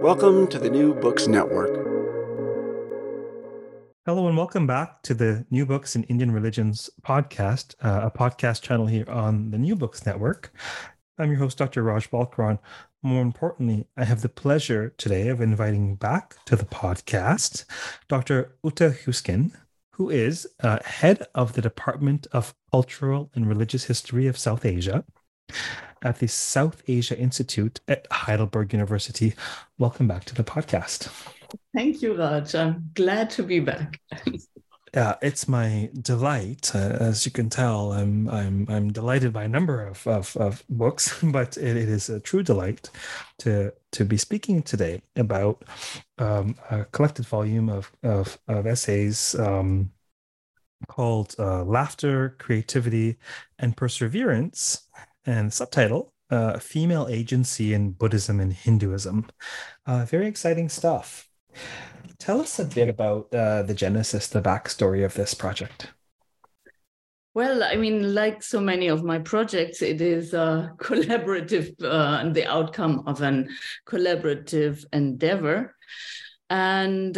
Welcome to the New Books Network. Hello and welcome back to the New Books in Indian Religions podcast, a podcast channel here on the New Books Network. I'm your host, Dr. Raj Balkaran. More importantly, I have the pleasure today of inviting back to the podcast Dr. Uta Husken, who is head of the Department of Cultural and Religious History of South Asia at the South Asia Institute at Heidelberg University. Welcome back to the podcast. Thank you, Raj. I'm glad to be back. Yeah, it's my delight. As you can tell, I'm delighted by a number of books, but it is a true delight to be speaking today about a collected volume of essays called Laughter, Creativity, and Perseverance, and subtitle, Female Agency in Buddhism and Hinduism. Very exciting stuff. Tell us a bit about the genesis, the backstory of this project. Well, I mean, like so many of my projects, it is collaborative and the outcome of a collaborative endeavor. And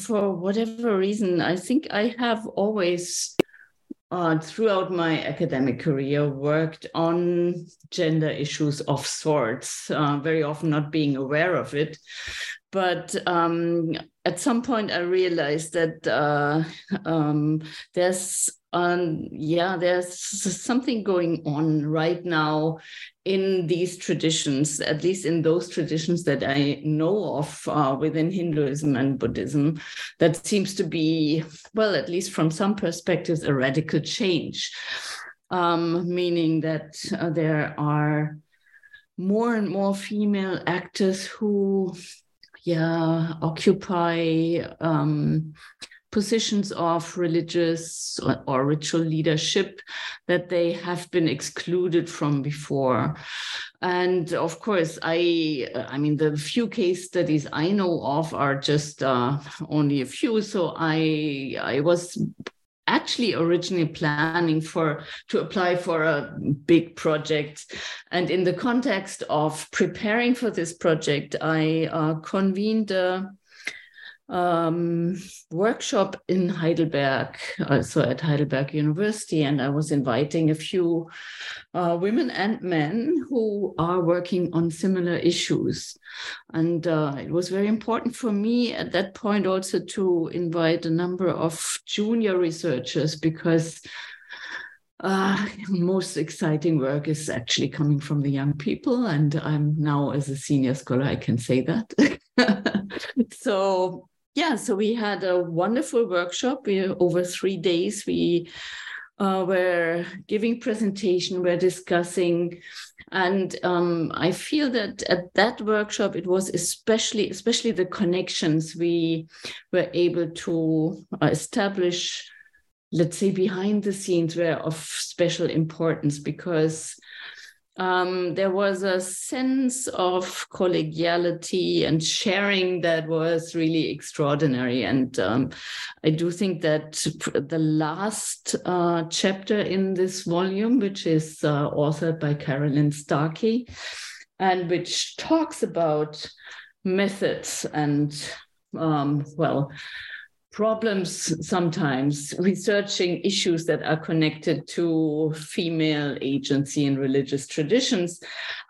for whatever reason, I think I have always throughout my academic career, worked on gender issues of sorts, very often not being aware of it. But at some point, I realized that there's something going on right now in these traditions, at least in those traditions that I know of within Hinduism and Buddhism, that seems to be, well, at least from some perspectives, a radical change, meaning that there are more and more female actors who occupy positions of religious or ritual leadership that they have been excluded from before. And of course, I mean, the few case studies I know of are just only a few. So I was actually originally planning to apply for a big project. And in the context of preparing for this project, I convened a workshop in Heidelberg, so at Heidelberg University, and I was inviting a few women and men who are working on similar issues. And it was very important for me at that point also to invite a number of junior researchers, because most exciting work is actually coming from the young people, and I'm now, as a senior scholar, I can say that. So we had a wonderful workshop. Over 3 days, we were giving presentation, we're discussing. And I feel that at that workshop, it was especially the connections we were able to establish, let's say, behind the scenes, were of special importance, because there was a sense of collegiality and sharing that was really extraordinary. And I do think that the last chapter in this volume, which is authored by Carolyn Starkey, and which talks about methods and problems sometimes researching issues that are connected to female agency in religious traditions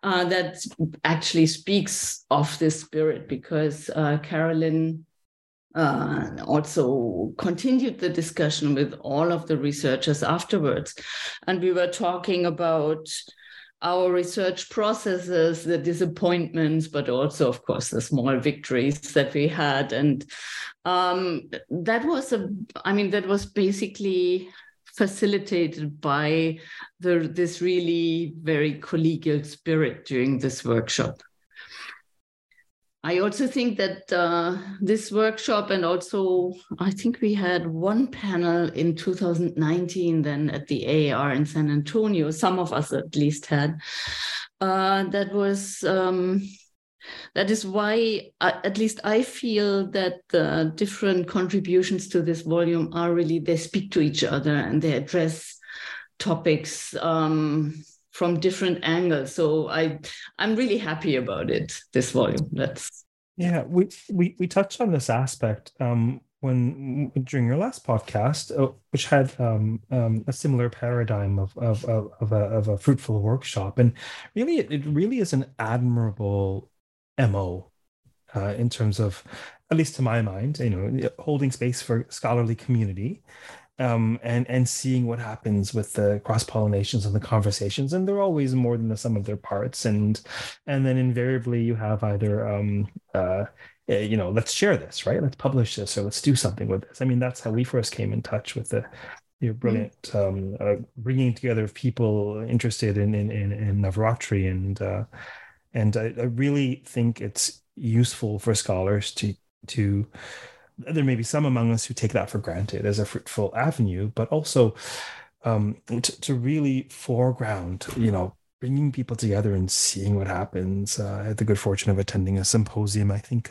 that actually speaks of this spirit, because Carolyn also continued the discussion with all of the researchers afterwards. And we were talking about our research processes, the disappointments, but also, of course, the small victories that we had. And that was basically facilitated by this really very collegial spirit during this workshop. I also think that this workshop, and also I think we had one panel in 2019 then at the AAR in San Antonio, some of us at least had, that is why at least I feel that the different contributions to this volume are really, they speak to each other and they address topics from different angles. So I'm really happy about it, this volume. We touched on this aspect during your last podcast, which had a similar paradigm of a fruitful workshop, and really it really is an admirable MO in terms of, at least to my mind, holding space for scholarly community. And seeing what happens with the cross-pollinations and the conversations, and they're always more than the sum of their parts. And then invariably you have either let's share this, right? Let's publish this, or let's do something with this. I mean, that's how we first came in touch with your brilliant bringing together of people interested in Navaratri, and I really think it's useful for scholars to. There may be some among us who take that for granted as a fruitful avenue, but also to really foreground, bringing people together and seeing what happens. I had the good fortune of attending a symposium. I think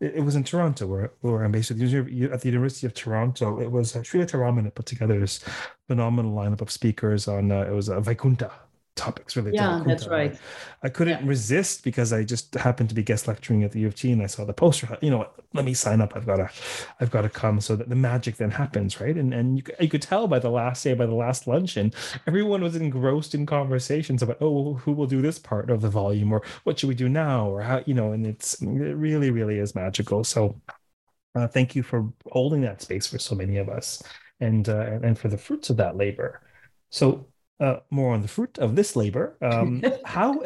it was in Toronto, where I'm based, at the University of Toronto. It was Srila Taramana that put together this phenomenal lineup of speakers on, it was Vaikuntha topics related to Vaikuntha. That's right. I couldn't resist, because I just happened to be guest lecturing at the U of T, and I saw the poster. You know what? Let me sign up. I've got to come. So that the magic then happens, right? And you could tell by the last luncheon, everyone was engrossed in conversations about, who will do this part of the volume, or what should we do now, or how, and it really, really is magical. So thank you for holding that space for so many of us, and for the fruits of that labor. So. More on the fruit of this labor. How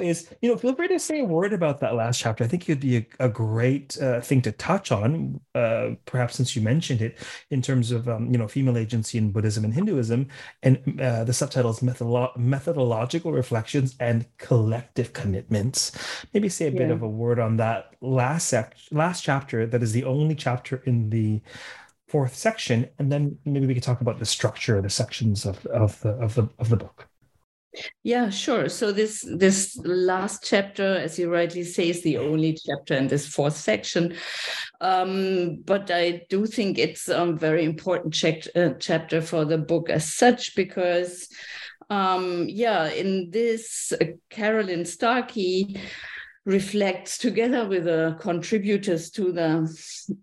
is, feel free to say a word about that last chapter. I think it would be a great thing to touch on, perhaps since you mentioned it, in terms of, female agency in Buddhism and Hinduism, and the subtitles, methodological reflections and collective commitments. Maybe say a bit of a word on that last chapter that is the only chapter in the fourth section, and then maybe we could talk about the structure of the sections of the book. Yeah, sure. So this last chapter, as you rightly say, is the only chapter in this fourth section. But I do think it's a very important chapter for the book as such, because, in this, Carolyn Starkey reflects together with the contributors to the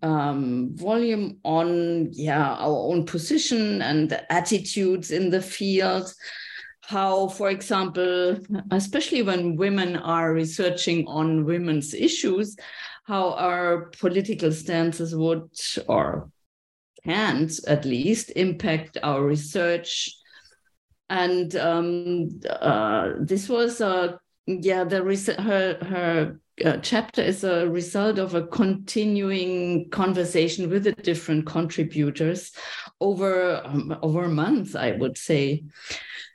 volume on our own position and the attitudes in the field. How, for example, especially when women are researching on women's issues, how our political stances would, or can at least, impact our research. And this was a her chapter is a result of a continuing conversation with the different contributors over months, I would say.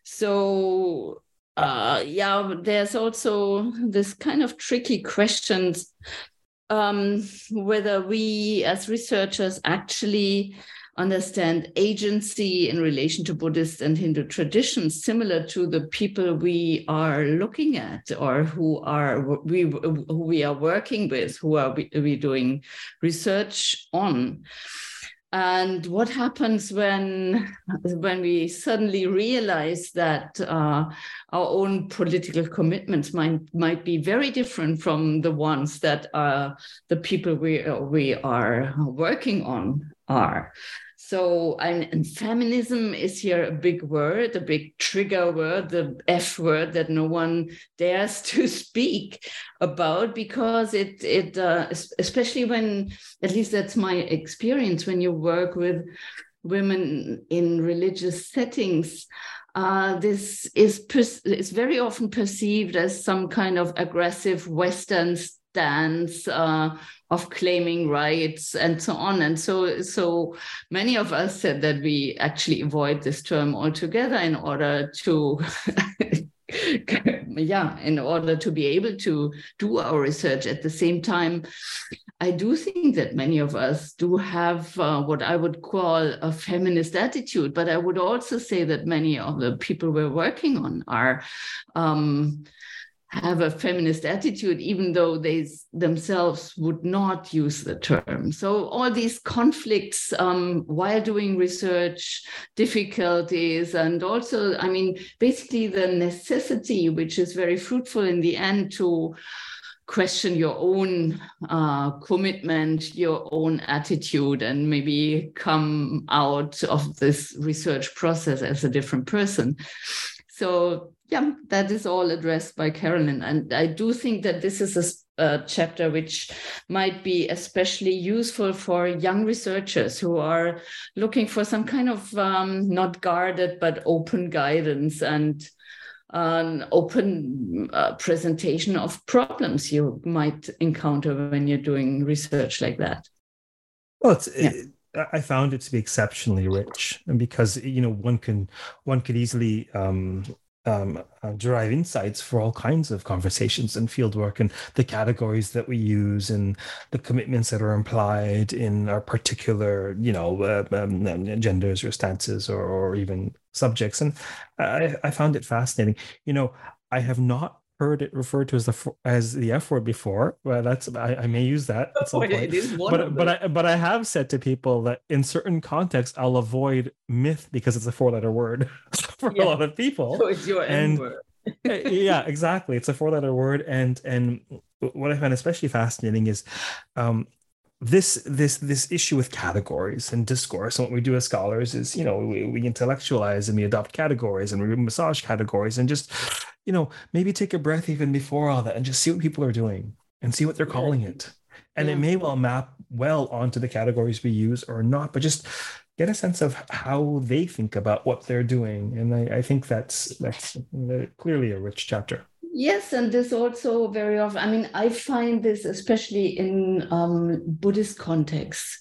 So, there's also this kind of tricky questions, whether we as researchers actually understand agency in relation to Buddhist and Hindu traditions, similar to the people we are looking at, or who we are working with, who are we doing research on. And what happens when we suddenly realize that our own political commitments might be very different from the ones that the people we are working on are? So, and feminism is here a big word, a big trigger word, the F word that no one dares to speak about, because it especially when, at least that's my experience, when you work with women in religious settings, this is very often perceived as some kind of aggressive Western stance of claiming rights and so on. And so many of us said that we actually avoid this term altogether in order to in order to be able to do our research. At the same time, I do think that many of us do have what I would call a feminist attitude, but I would also say that many of the people we're working on are have a feminist attitude, even though they themselves would not use the term. So all these conflicts while doing research, difficulties, and also, basically the necessity, which is very fruitful in the end, to question your own commitment, your own attitude, and maybe come out of this research process as a different person. So yeah, that is all addressed by Carolyn. And I do think that this is a chapter which might be especially useful for young researchers who are looking for some kind of not guarded, but open guidance and an open presentation of problems you might encounter when you're doing research like that. Well, I found it to be exceptionally rich, and because, one could easily derive insights for all kinds of conversations and fieldwork, and the categories that we use, and the commitments that are implied in our particular, genders or stances or even subjects. And I found it fascinating. I have not heard it referred to as the F word before. Well, that's I may use that at some point. It is one but I have said to people that in certain contexts I'll avoid myth because it's a four-letter word for a lot of people. So it's your N word. Yeah, exactly. It's a four-letter word, and what I find especially fascinating is this issue with categories and discourse. And what we do as scholars is, we intellectualize and we adopt categories and we massage categories, and just, maybe take a breath even before all that and just see what people are doing and see what they're calling it. And it may well map well onto the categories we use or not, but just get a sense of how they think about what they're doing. And I think that's clearly a rich chapter. Yes, and this also very often, I find this especially in Buddhist contexts,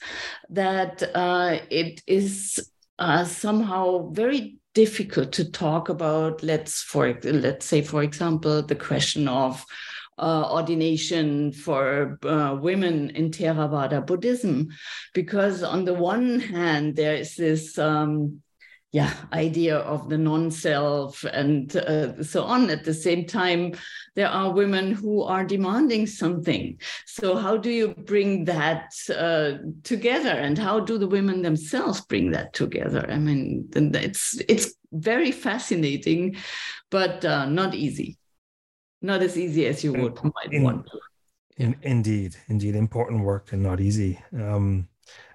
that it is somehow very difficult to talk about, let's say, for example, the question of ordination for women in Theravada Buddhism, because on the one hand, there is this idea of the non-self and so on. At the same time, there are women who are demanding something. So how do you bring that together? And how do the women themselves bring that together? It's very fascinating, but not easy. Not as easy as you would might want. Indeed. Important work and not easy.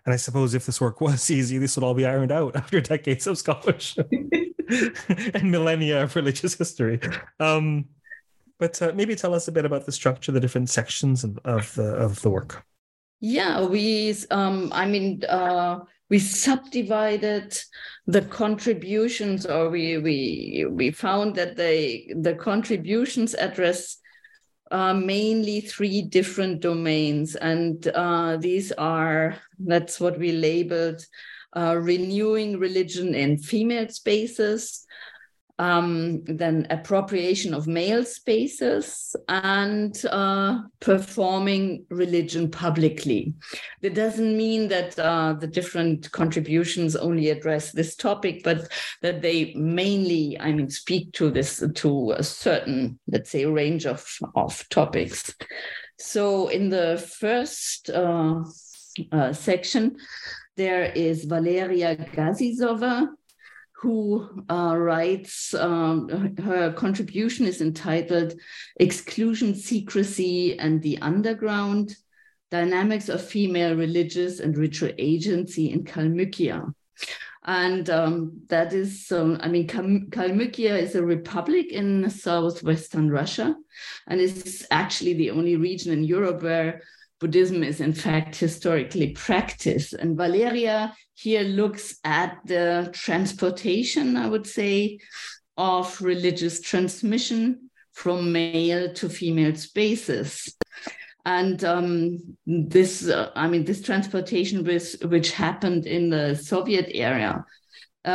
And I suppose if this work was easy, this would all be ironed out after decades of scholarship and millennia of religious history. But maybe tell us a bit about the structure, the different sections of the work. Yeah, we subdivided the contributions, or we found that the contributions address mainly three different domains, and that's what we labeled renewing religion in female spaces, then appropriation of male spaces, and performing religion publicly. That doesn't mean that the different contributions only address this topic, but that they mainly, speak to this, to a certain, let's say, range of topics. So in the first section, There is Valeria Gazizova, who writes, her contribution is entitled Exclusion, Secrecy, and the Underground, Dynamics of Female Religious and Ritual Agency in Kalmykia. And that is, Kalmykia is a republic in southwestern Russia, and it's actually the only region in Europe where Buddhism is, in fact, historically practiced. And Valeria here looks at the transportation, I would say, of religious transmission from male to female spaces. And this transportation which happened in the Soviet era. The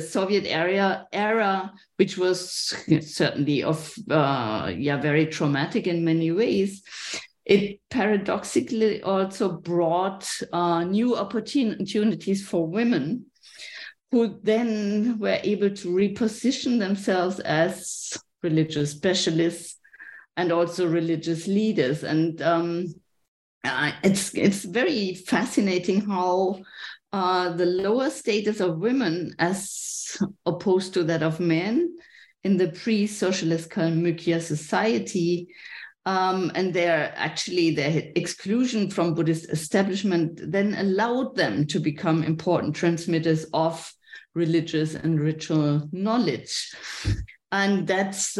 Soviet era, which was certainly very traumatic in many ways, it paradoxically also brought new opportunities for women, who then were able to reposition themselves as religious specialists and also religious leaders. And it's very fascinating how the lower status of women as opposed to that of men in the pre-socialist Kalmykia society, and their exclusion from Buddhist establishment then allowed them to become important transmitters of religious and ritual knowledge. And that's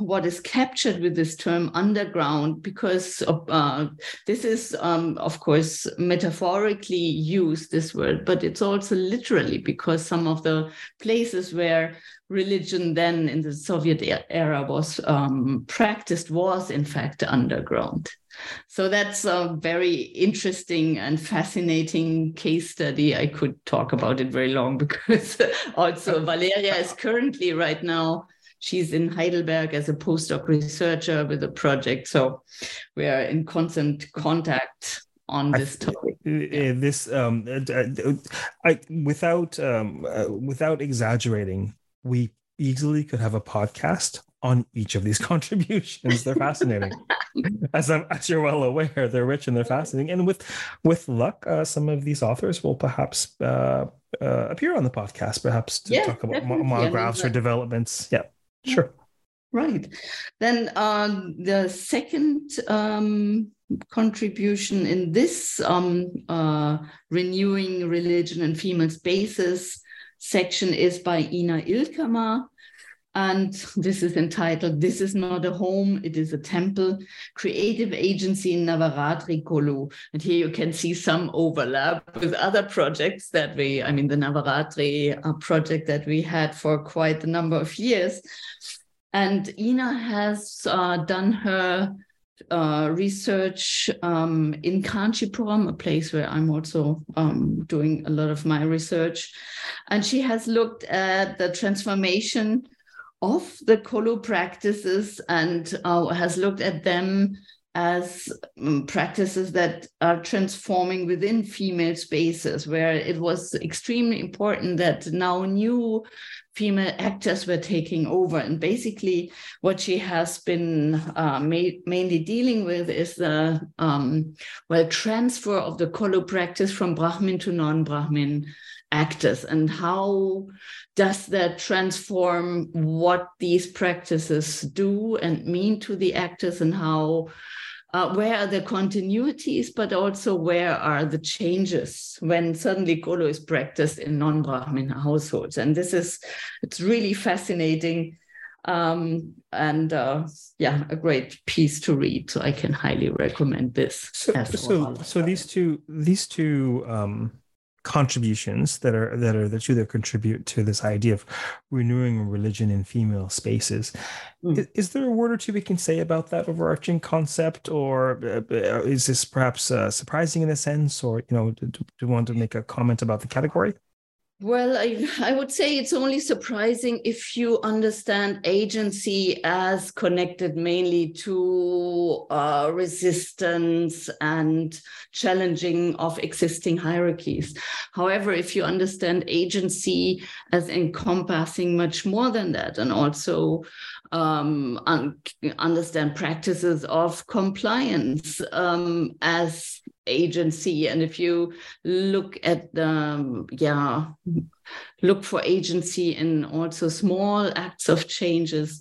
what is captured with this term underground, because this is, of course, metaphorically used, this word, but it's also literally, because some of the places where religion then in the Soviet era was practiced was, in fact, underground. So that's a very interesting and fascinating case study. I could talk about it very long, because also Valeria is currently right now, she's in Heidelberg as a postdoc researcher with a project. So we are in constant contact on this topic. Without exaggerating, we easily could have a podcast on each of these contributions. They're fascinating. As you're well aware, they're rich and they're fascinating. And with luck, some of these authors will perhaps appear on the podcast, perhaps to talk about monographs or developments. Yeah, sure. Right. Then the second contribution in this Renewing Religion and Female Spaces section is by Ina Ilkama. And this is entitled, This is Not a Home, It is a Temple Creative Agency in Navaratri-Kolu. And here you can see some overlap with other projects that the Navaratri project that we had for quite a number of years. And Ina has done her research in Kanchipuram, a place where I'm also doing a lot of my research. And she has looked at the transformation of the Kolo practices and has looked at them as practices that are transforming within female spaces, where it was extremely important that now new female actors were taking over. And basically what she has been mainly dealing with is the transfer of the Kolo practice from Brahmin to non-Brahmin actors, and how does that transform what these practices do and mean to the actors, and how where are the continuities, but also where are the changes when suddenly Kolo is practiced in non-Brahmin households. And it's really fascinating, a great piece to read. So I can highly recommend this. So these two contributions that are the two that contribute to this idea of renewing religion in female spaces. Is there a word or two we can say about that overarching concept, or is this perhaps surprising in a sense, or do you want to make a comment about the category? Well, I would say it's only surprising if you understand agency as connected mainly to resistance and challenging of existing hierarchies. However, if you understand agency as encompassing much more than that, and also understand practices of compliance as agency, and if you look at the look for agency in also small acts of changes,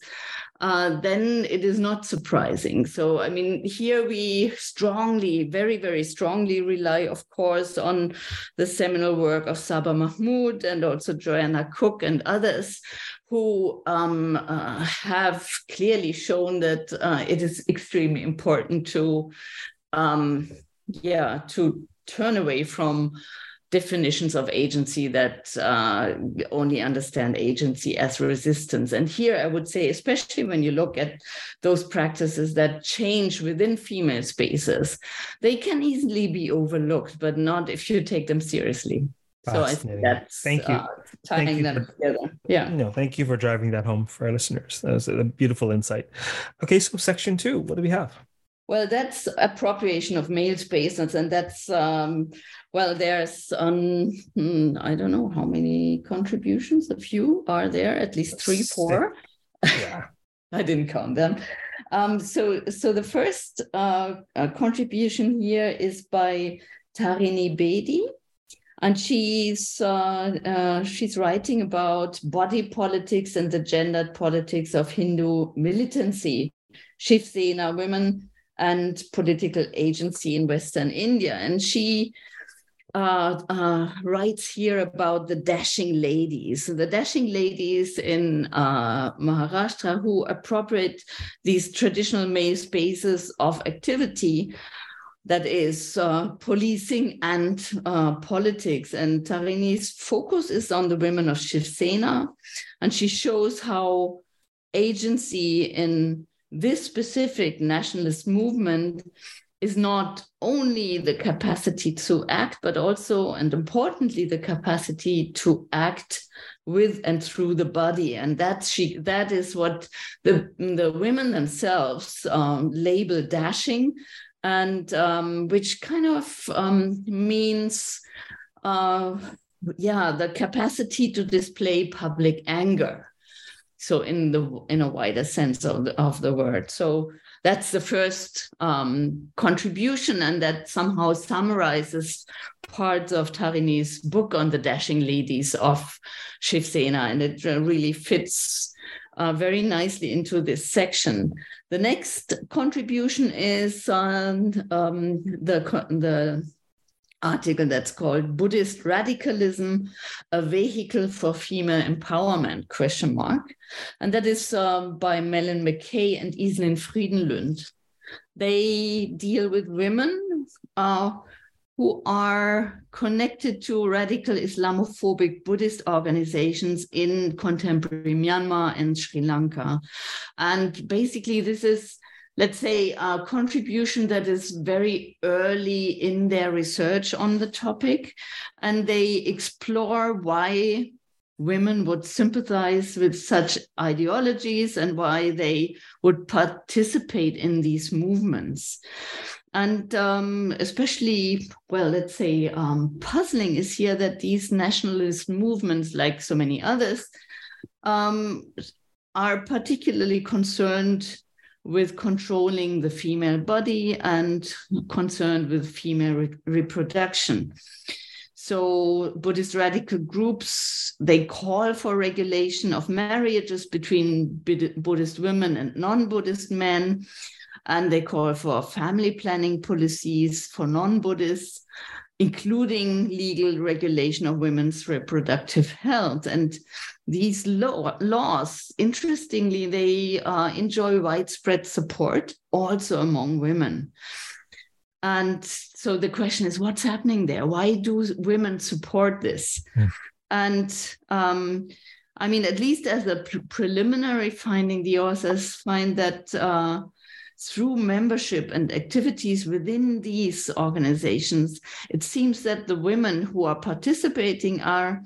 then it is not surprising. So, I mean, here we strongly, very, very strongly rely, of course, on the seminal work of Sabah Mahmoud and also Joanna Cook and others who have clearly shown that it is extremely important to turn away from definitions of agency that only understand agency as resistance. And here I would say, especially when you look at those practices that change within female spaces, they can easily be overlooked, but not if you take them seriously. So I think that's tying them together. Yeah. No, thank you for driving that home for our listeners. That was a beautiful insight. Okay, so section 2, what do we have? Well, that's appropriation of male spaces, and that's, there's, I don't know how many contributions, a few are there, at least 3, 4. Yeah. I didn't count them. So the first contribution here is by Tarini Bedi, and she's writing about body politics and the gendered politics of Hindu militancy, Shiv Sena, women, and political agency in Western India. And she writes here about the dashing ladies. So the dashing ladies in Maharashtra who appropriate these traditional male spaces of activity, that is policing and politics. And Tarini's focus is on the women of Shiv Sena. And she shows how agency in this specific nationalist movement is not only the capacity to act, but also, and importantly, the capacity to act with and through the body. And that is what the women themselves label dashing, and which kind of means the capacity to display public anger. So in a wider sense of the word. So that's the first contribution, and that somehow summarizes parts of Tarini's book on the dashing ladies of Shiv Sena, and it really fits very nicely into this section. The next contribution is the article that's called Buddhist Radicalism, a Vehicle for Female Empowerment, ? And that is by Mellon McKay and Iselin Friedenlund. They deal with women who are connected to radical Islamophobic Buddhist organizations in contemporary Myanmar and Sri Lanka. And basically this is, let's say, a contribution that is very early in their research on the topic, and they explore why women would sympathize with such ideologies and why they would participate in these movements. And especially, puzzling is here that these nationalist movements, like so many others, are particularly concerned with controlling the female body and concerned with female reproduction. So Buddhist radical groups, they call for regulation of marriages between Buddhist women and non-Buddhist men, and they call for family planning policies for non-Buddhists, including legal regulation of women's reproductive health. And these laws, interestingly, they enjoy widespread support also among women. And so the question is, what's happening there? Why do women support this? Yeah. And at least as a preliminary finding, the authors find that through membership and activities within these organizations, it seems that the women who are participating are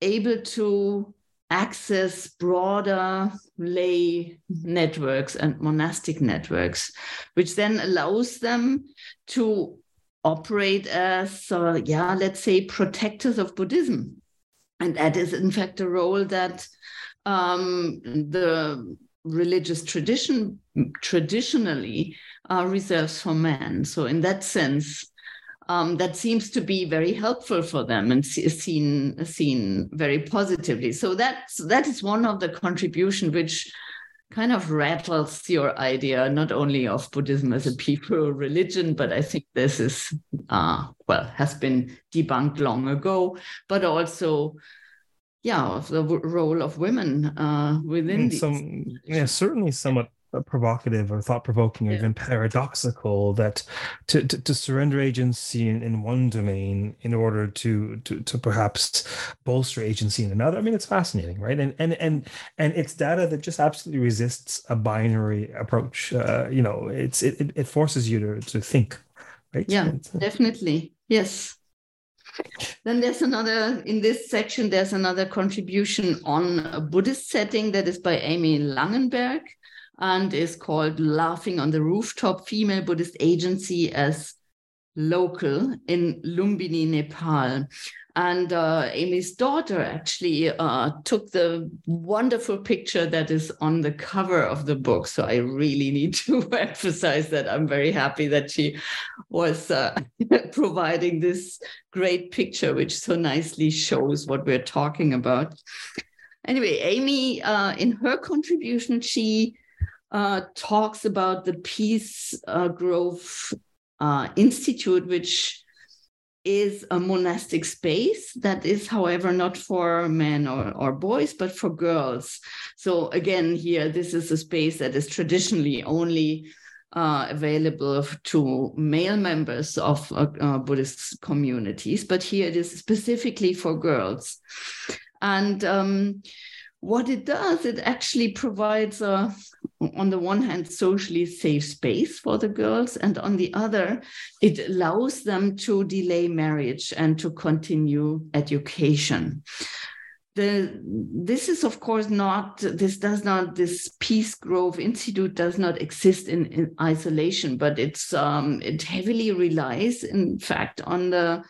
able to access broader lay networks and monastic networks, which then allows them to operate as, let's say, protectors of Buddhism. And that is, in fact, a role that the religious tradition traditionally reserves for men. So in that sense, that seems to be very helpful for them and seen very positively. So that is one of the contribution which kind of rattles your idea, not only of Buddhism as a people religion, but I think this is, has been debunked long ago, but also, of the role of women within certainly somewhat provocative or thought-provoking or even paradoxical that to surrender agency in one domain in order to perhaps bolster agency in another. I mean, it's fascinating, right? And it's data that just absolutely resists a binary approach. It forces you to think, right? Yeah, definitely. Yes. Then there's another, in this section, there's another contribution on a Buddhist setting that is by Amy Langenberg, and is called Laughing on the Rooftop, Female Buddhist Agency as Local in Lumbini, Nepal. And Amy's daughter actually took the wonderful picture that is on the cover of the book. So I really need to emphasize that. I'm very happy that she was providing this great picture, which so nicely shows what we're talking about. Anyway, Amy, in her contribution, she talks about the Peace Growth Institute, which is a monastic space that is, however, not for men or boys, but for girls. So again, here, this is a space that is traditionally only available to male members of Buddhist communities, but here it is specifically for girls. And what it does, it actually provides a, on the one hand, socially safe space for the girls, and on the other, it allows them to delay marriage and to continue education. This Peace Grove Institute does not exist in isolation, but it's it heavily relies, in fact, on the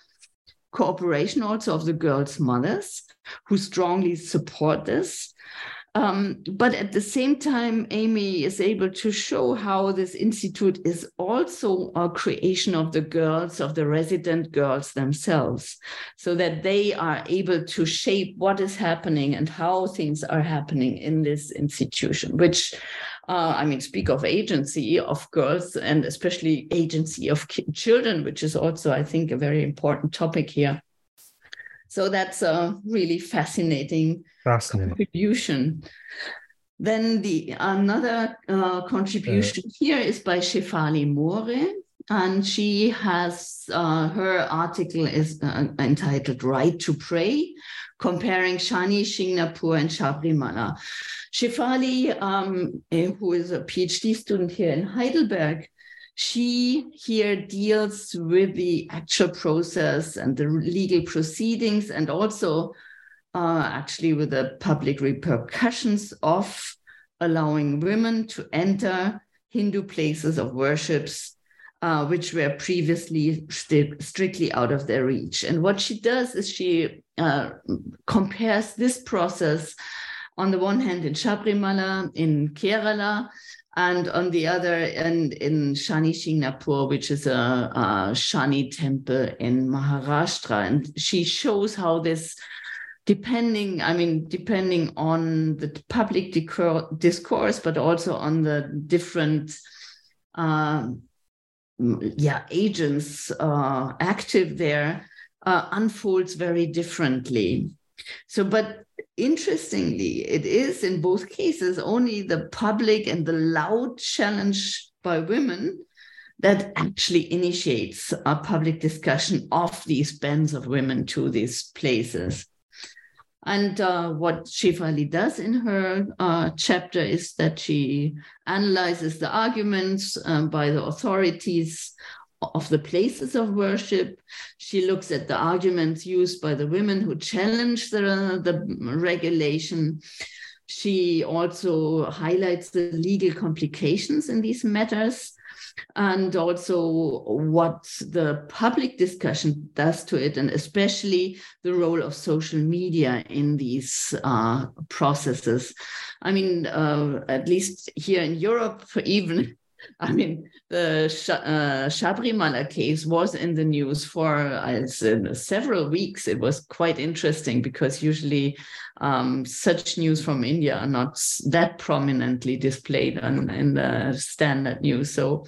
cooperation also of the girls' mothers, who strongly support this. But at the same time, Amy is able to show how this institute is also a creation of the girls, of the resident girls themselves, so that they are able to shape what is happening and how things are happening in this institution, which, speak of agency of girls and especially agency of children, which is also, I think, a very important topic here. So that's a really fascinating contribution. Then another contribution here is by Shefali More, and she has her article is entitled "Right to Pray: Comparing Shani Shingnapur and Sabarimala." Shefali, who is a PhD student here in Heidelberg, she here deals with the actual process and the legal proceedings, and also actually with the public repercussions of allowing women to enter Hindu places of worships, which were previously strictly out of their reach. And what she does is she compares this process on the one hand in Sabarimala, in Kerala, and on the other, and in Shani Shingnapur, which is a Shani temple in Maharashtra. And she shows how this, depending on the public discourse, but also on the different agents active there, unfolds very differently. So, but interestingly, it is in both cases only the public and the loud challenge by women that actually initiates a public discussion of these bans of women to these places. And what Shefali does in her chapter is that she analyzes the arguments by the authorities of the places of worship. She looks at the arguments used by the women who challenge the regulation. She also highlights the legal complications in these matters and also what the public discussion does to it, and especially the role of social media in these processes. I mean, at least here in Europe, even, I mean, the Sabarimala case was in the news for several weeks. It was quite interesting because usually such news from India are not that prominently displayed in the standard news. So,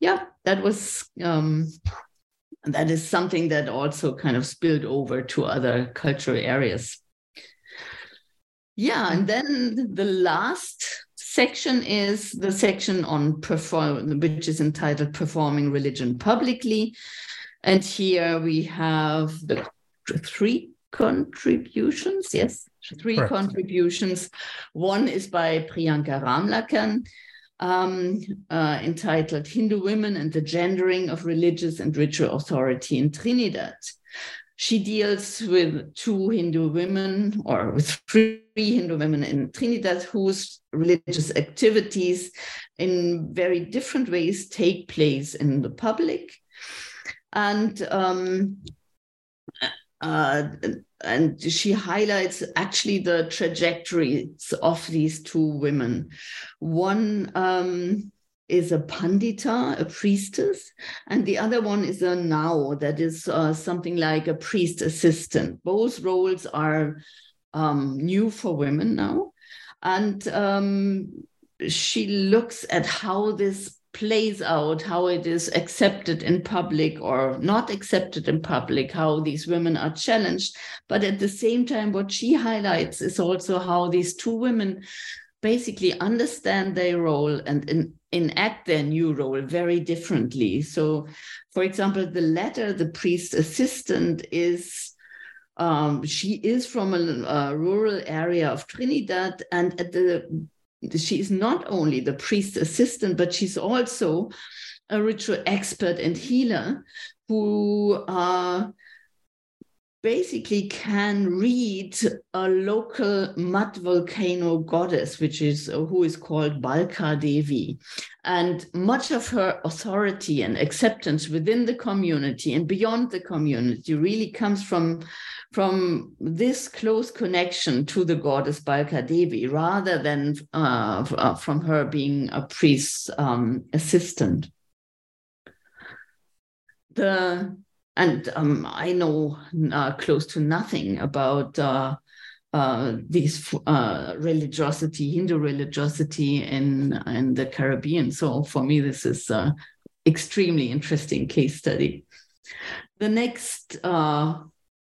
yeah, that was that is something that also kind of spilled over to other cultural areas. Yeah, and then the last section is the section on which is entitled Performing Religion Publicly. And here we have the three contributions. Yes, three Correct. Contributions. One is by Priyanka Ramlakhan, entitled Hindu Women and the Gendering of Religious and Ritual Authority in Trinidad. She deals with three Hindu women in Trinidad whose religious activities in very different ways take place in the public. And she highlights actually the trajectories of these two women. One is a pandita, a priestess, and the other one is a nao, that is something like a priest assistant. Both roles are new for women now. And she looks at how this plays out, how it is accepted in public or not accepted in public, how these women are challenged. But at the same time, what she highlights is also how these two women basically understand their role and enact their new role very differently. So, for example, the latter, the priest assistant, is she is from a rural area of Trinidad, and she is not only the priest assistant, but she's also a ritual expert and healer who basically can read a local mud volcano goddess, who is called Bālkādevī. And much of her authority and acceptance within the community and beyond the community really comes from this close connection to the goddess Bālkādevī, rather than from her being a priest's assistant. And I know close to nothing about religiosity, Hindu religiosity in the Caribbean. So for me, this is an extremely interesting case study. The next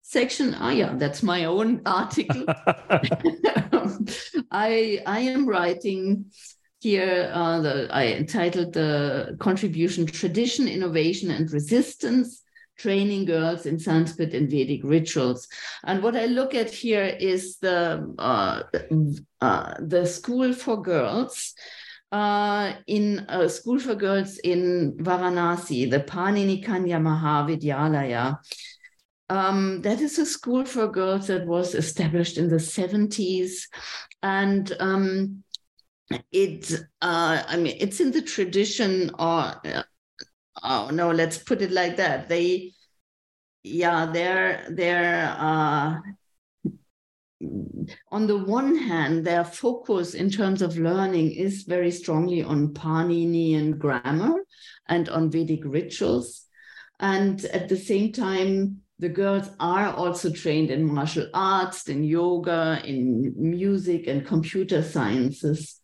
section, that's my own article. I am writing here, I entitled the contribution Tradition, Innovation, and Resistance, Training Girls in Sanskrit and Vedic Rituals. And what I look at here is the school for girls in Varanasi, the Panini Kanya Mahavidyalaya. That is a school for girls that was established in the 70s, and it's in the tradition let's put it like that. They're on the one hand, their focus in terms of learning is very strongly on Panini and grammar and on Vedic rituals. And at the same time, the girls are also trained in martial arts, in yoga, in music and computer sciences.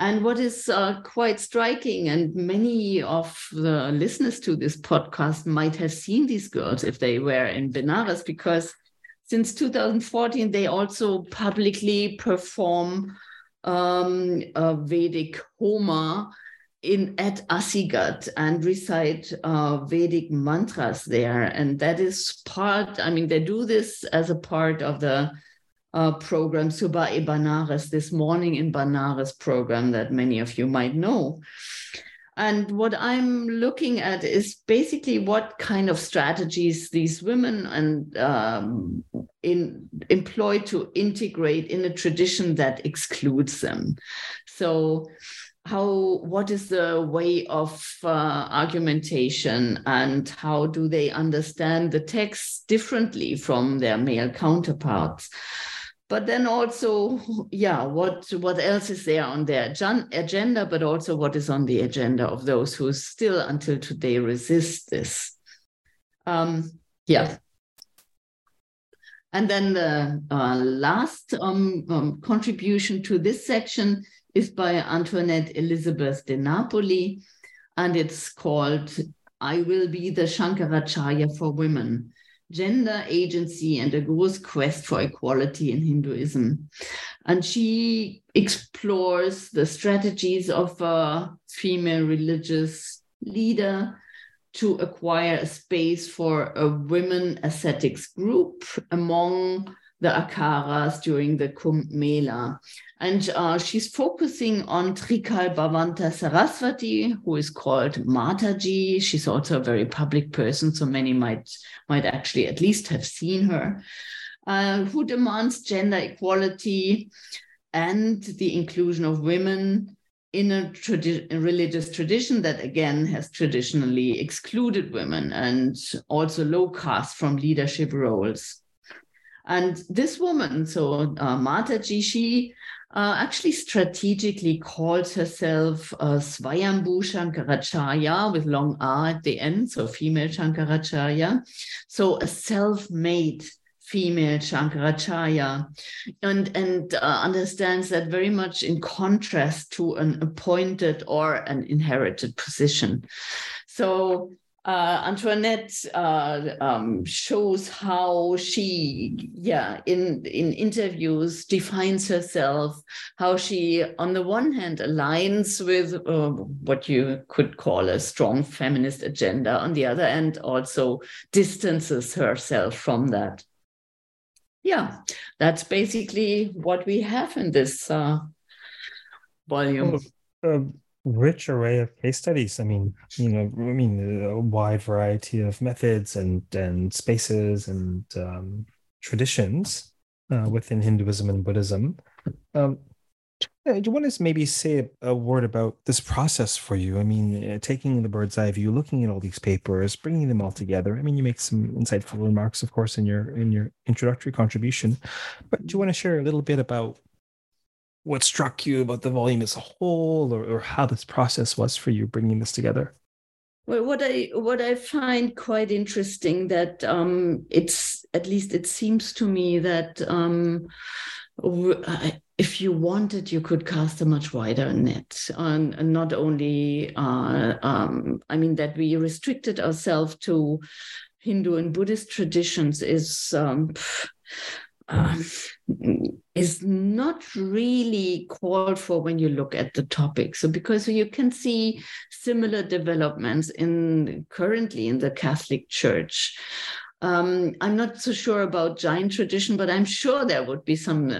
And what is quite striking, and many of the listeners to this podcast might have seen these girls if they were in Benares, because since 2014, they also publicly perform a Vedic Homa at Asigat and recite Vedic mantras there. And that is they do this as a part of the program Subah-e-Banaras, this morning in Banaras program that many of you might know. And what I'm looking at is basically what kind of strategies these women and employ to integrate in a tradition that excludes them. So what is the way of argumentation, and how do they understand the text differently from their male counterparts? But then also, what else is there on their agenda, but also what is on the agenda of those who still until today resist this? And then the last contribution to this section is by Antoinette Elizabeth de Napoli, and it's called I Will Be the Shankaracharya for Women: Gender, Agency, and a Gross Quest for Equality in Hinduism. And she explores the strategies of a female religious leader to acquire a space for a women ascetics group among the Akaras during the Kumbh Mela. And she's focusing on Trikal Bhavanta Saraswati, who is called Mataji. She's also a very public person, so many might actually at least have seen her, who demands gender equality and the inclusion of women in a religious tradition that, again, has traditionally excluded women and also low caste from leadership roles. And this woman, so Mataji, she actually strategically calls herself Swayambhu Shankaracharya with long R at the end, so female Shankaracharya. So a self-made female Shankaracharya, and understands that very much in contrast to an appointed or an inherited position. So Antoinette shows how she, in interviews, defines herself, how she, on the one hand, aligns with what you could call a strong feminist agenda, on the other hand, also distances herself from that. Yeah, that's basically what we have in this volume. Rich array of case studies. A wide variety of methods and spaces and traditions within Hinduism and Buddhism. Do you want to maybe say a word about this process for you? Taking the bird's eye view, looking at all these papers, bringing them all together. You make some insightful remarks, of course, in your introductory contribution. But do you want to share a little bit about what struck you about the volume as a whole, or how this process was for you bringing this together? Well, what I find quite interesting that it seems to me that if you wanted, you could cast a much wider net, and not only that we restricted ourselves to Hindu and Buddhist traditions is not really called for when you look at the topic. So because you can see similar developments currently in the Catholic Church. I'm not so sure about Jain tradition, but I'm sure there would be some.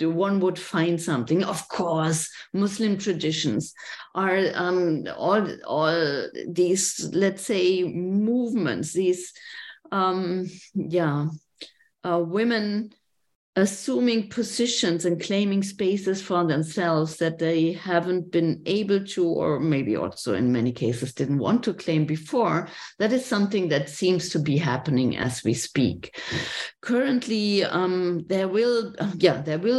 One would find something. Of course, Muslim traditions are all these, let's say, movements. These, women assuming positions and claiming spaces for themselves that they haven't been able to, or maybe also in many cases didn't want to claim before. That is something that seems to be happening as we speak. Currently, there will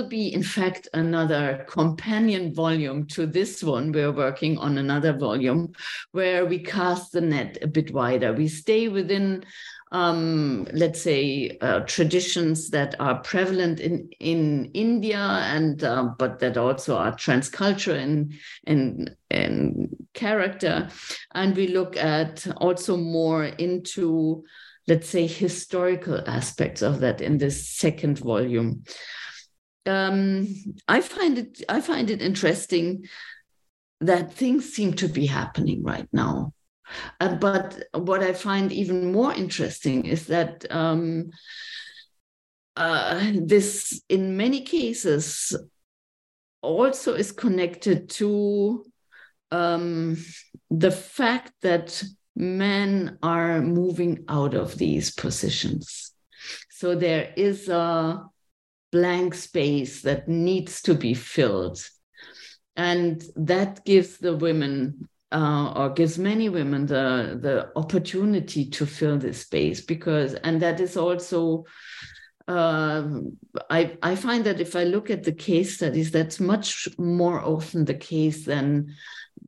be, in fact, another companion volume to this one. We're working on another volume where we cast the net a bit wider. We stay within traditions that are prevalent in India, and but that also are transcultural in character. And we look at also more into, let's say, historical aspects of that in this second volume. I find it interesting that things seem to be happening right now. But what I find even more interesting is that this, in many cases, also is connected to the fact that men are moving out of these positions. So there is a blank space that needs to be filled. And that gives the women, or gives many women the opportunity to fill this space, because, and that is also, I find that if I look at the case studies, that's much more often the case than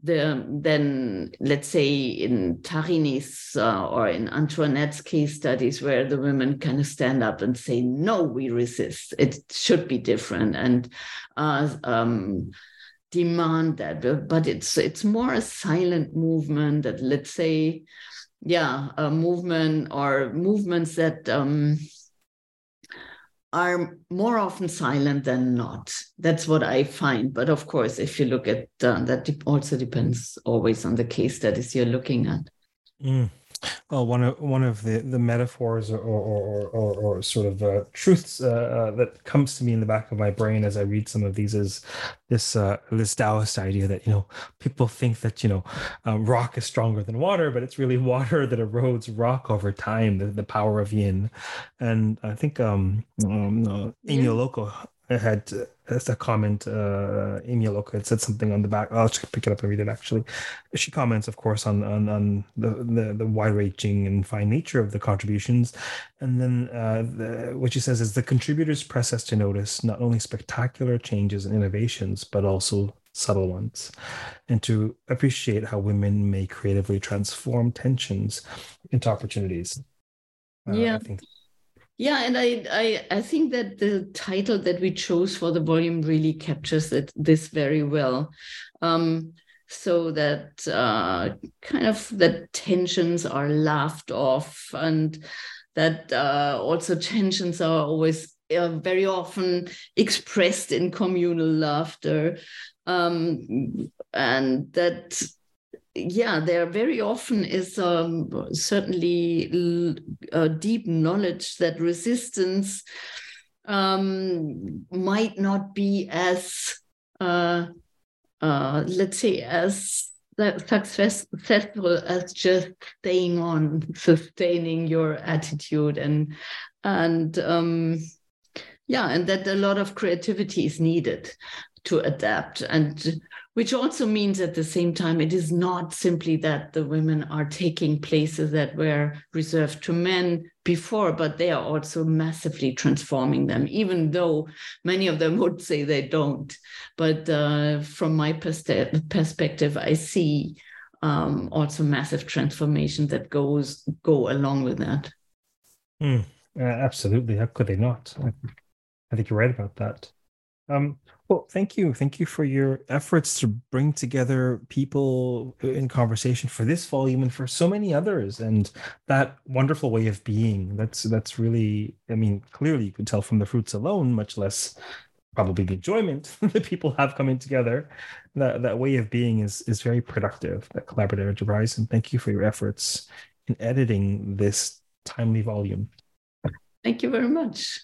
let's say in Tarini's or in Antoinette's case studies, where the women kind of stand up and say, no, we resist, it should be different, and demand that. But it's more a silent movement that, let's say, a movement or movements that are more often silent than not. That's what I find. But of course, if you look at that, also depends always on the case studies you're looking at. Mm. Well, one of the metaphors or sort of truths that comes to me in the back of my brain as I read some of these is this Taoist idea that, you know, people think that, you know, rock is stronger than water, but it's really water that erodes rock over time, the power of yin. And I think Amy Loco had a comment. Amy Loco had said something on the back. I'll just pick it up and read it. Actually, she comments, of course, on the wide-ranging and fine nature of the contributions, and then what she says is the contributors press us to notice not only spectacular changes and innovations, but also subtle ones, and to appreciate how women may creatively transform tensions into opportunities. Yeah, and I think that the title that we chose for the volume really captures this very well. So that kind of the tensions are laughed off, and that also tensions are always very often expressed in communal laughter, and that. Yeah, there very often is certainly a deep knowledge that resistance might not be as, let's say, as successful as just staying on, sustaining your attitude, and that a lot of creativity is needed to adapt, and which also means at the same time, it is not simply that the women are taking places that were reserved to men before, but they are also massively transforming them, even though many of them would say they don't. But from my perspective, I see also massive transformation that go along with that. Absolutely. How could they not? I think you're right about that. Well, thank you for your efforts to bring together people in conversation for this volume and for so many others, and that wonderful way of being. That's really, I mean, clearly you can tell from the fruits alone, much less probably the enjoyment that people have coming together. That way of being is very productive, that collaborative enterprise. And thank you for your efforts in editing this timely volume. Thank you very much.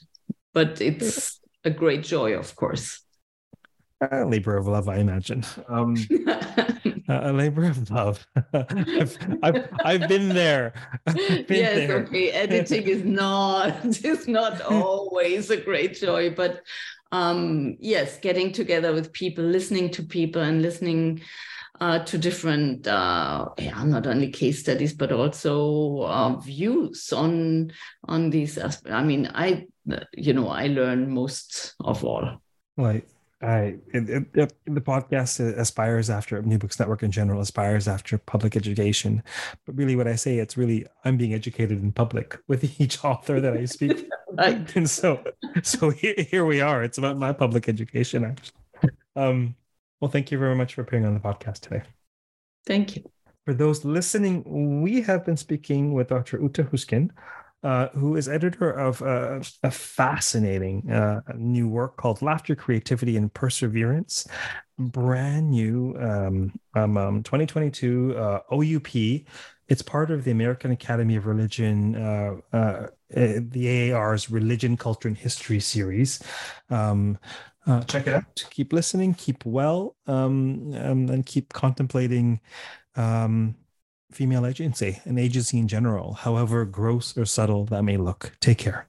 But it's a great joy, of course. A labor of love, I imagine. A labor of love. I've been there. Yes, okay. Editing is not always a great joy, but yes, getting together with people, listening to people, and listening to different, not only case studies, but also views on these aspects. I mean, I learn most of all. Right. The podcast aspires after New Books Network in general aspires after public education, but really what I say, it's really I'm being educated in public with each author that I speak. Right. And so here we are. It's about my public education, actually. Well, thank you very much for appearing on the podcast today. Thank you. For those listening, we have been speaking with Dr. Uta Husken, who is editor of a fascinating new work called Laughter, Creativity, and Perseverance, brand new 2022 OUP. It's part of the American Academy of Religion, the AAR's Religion, Culture, and History series. Check it out. Keep listening, keep well, and keep contemplating female agency and agency in general, however gross or subtle that may look. Take care.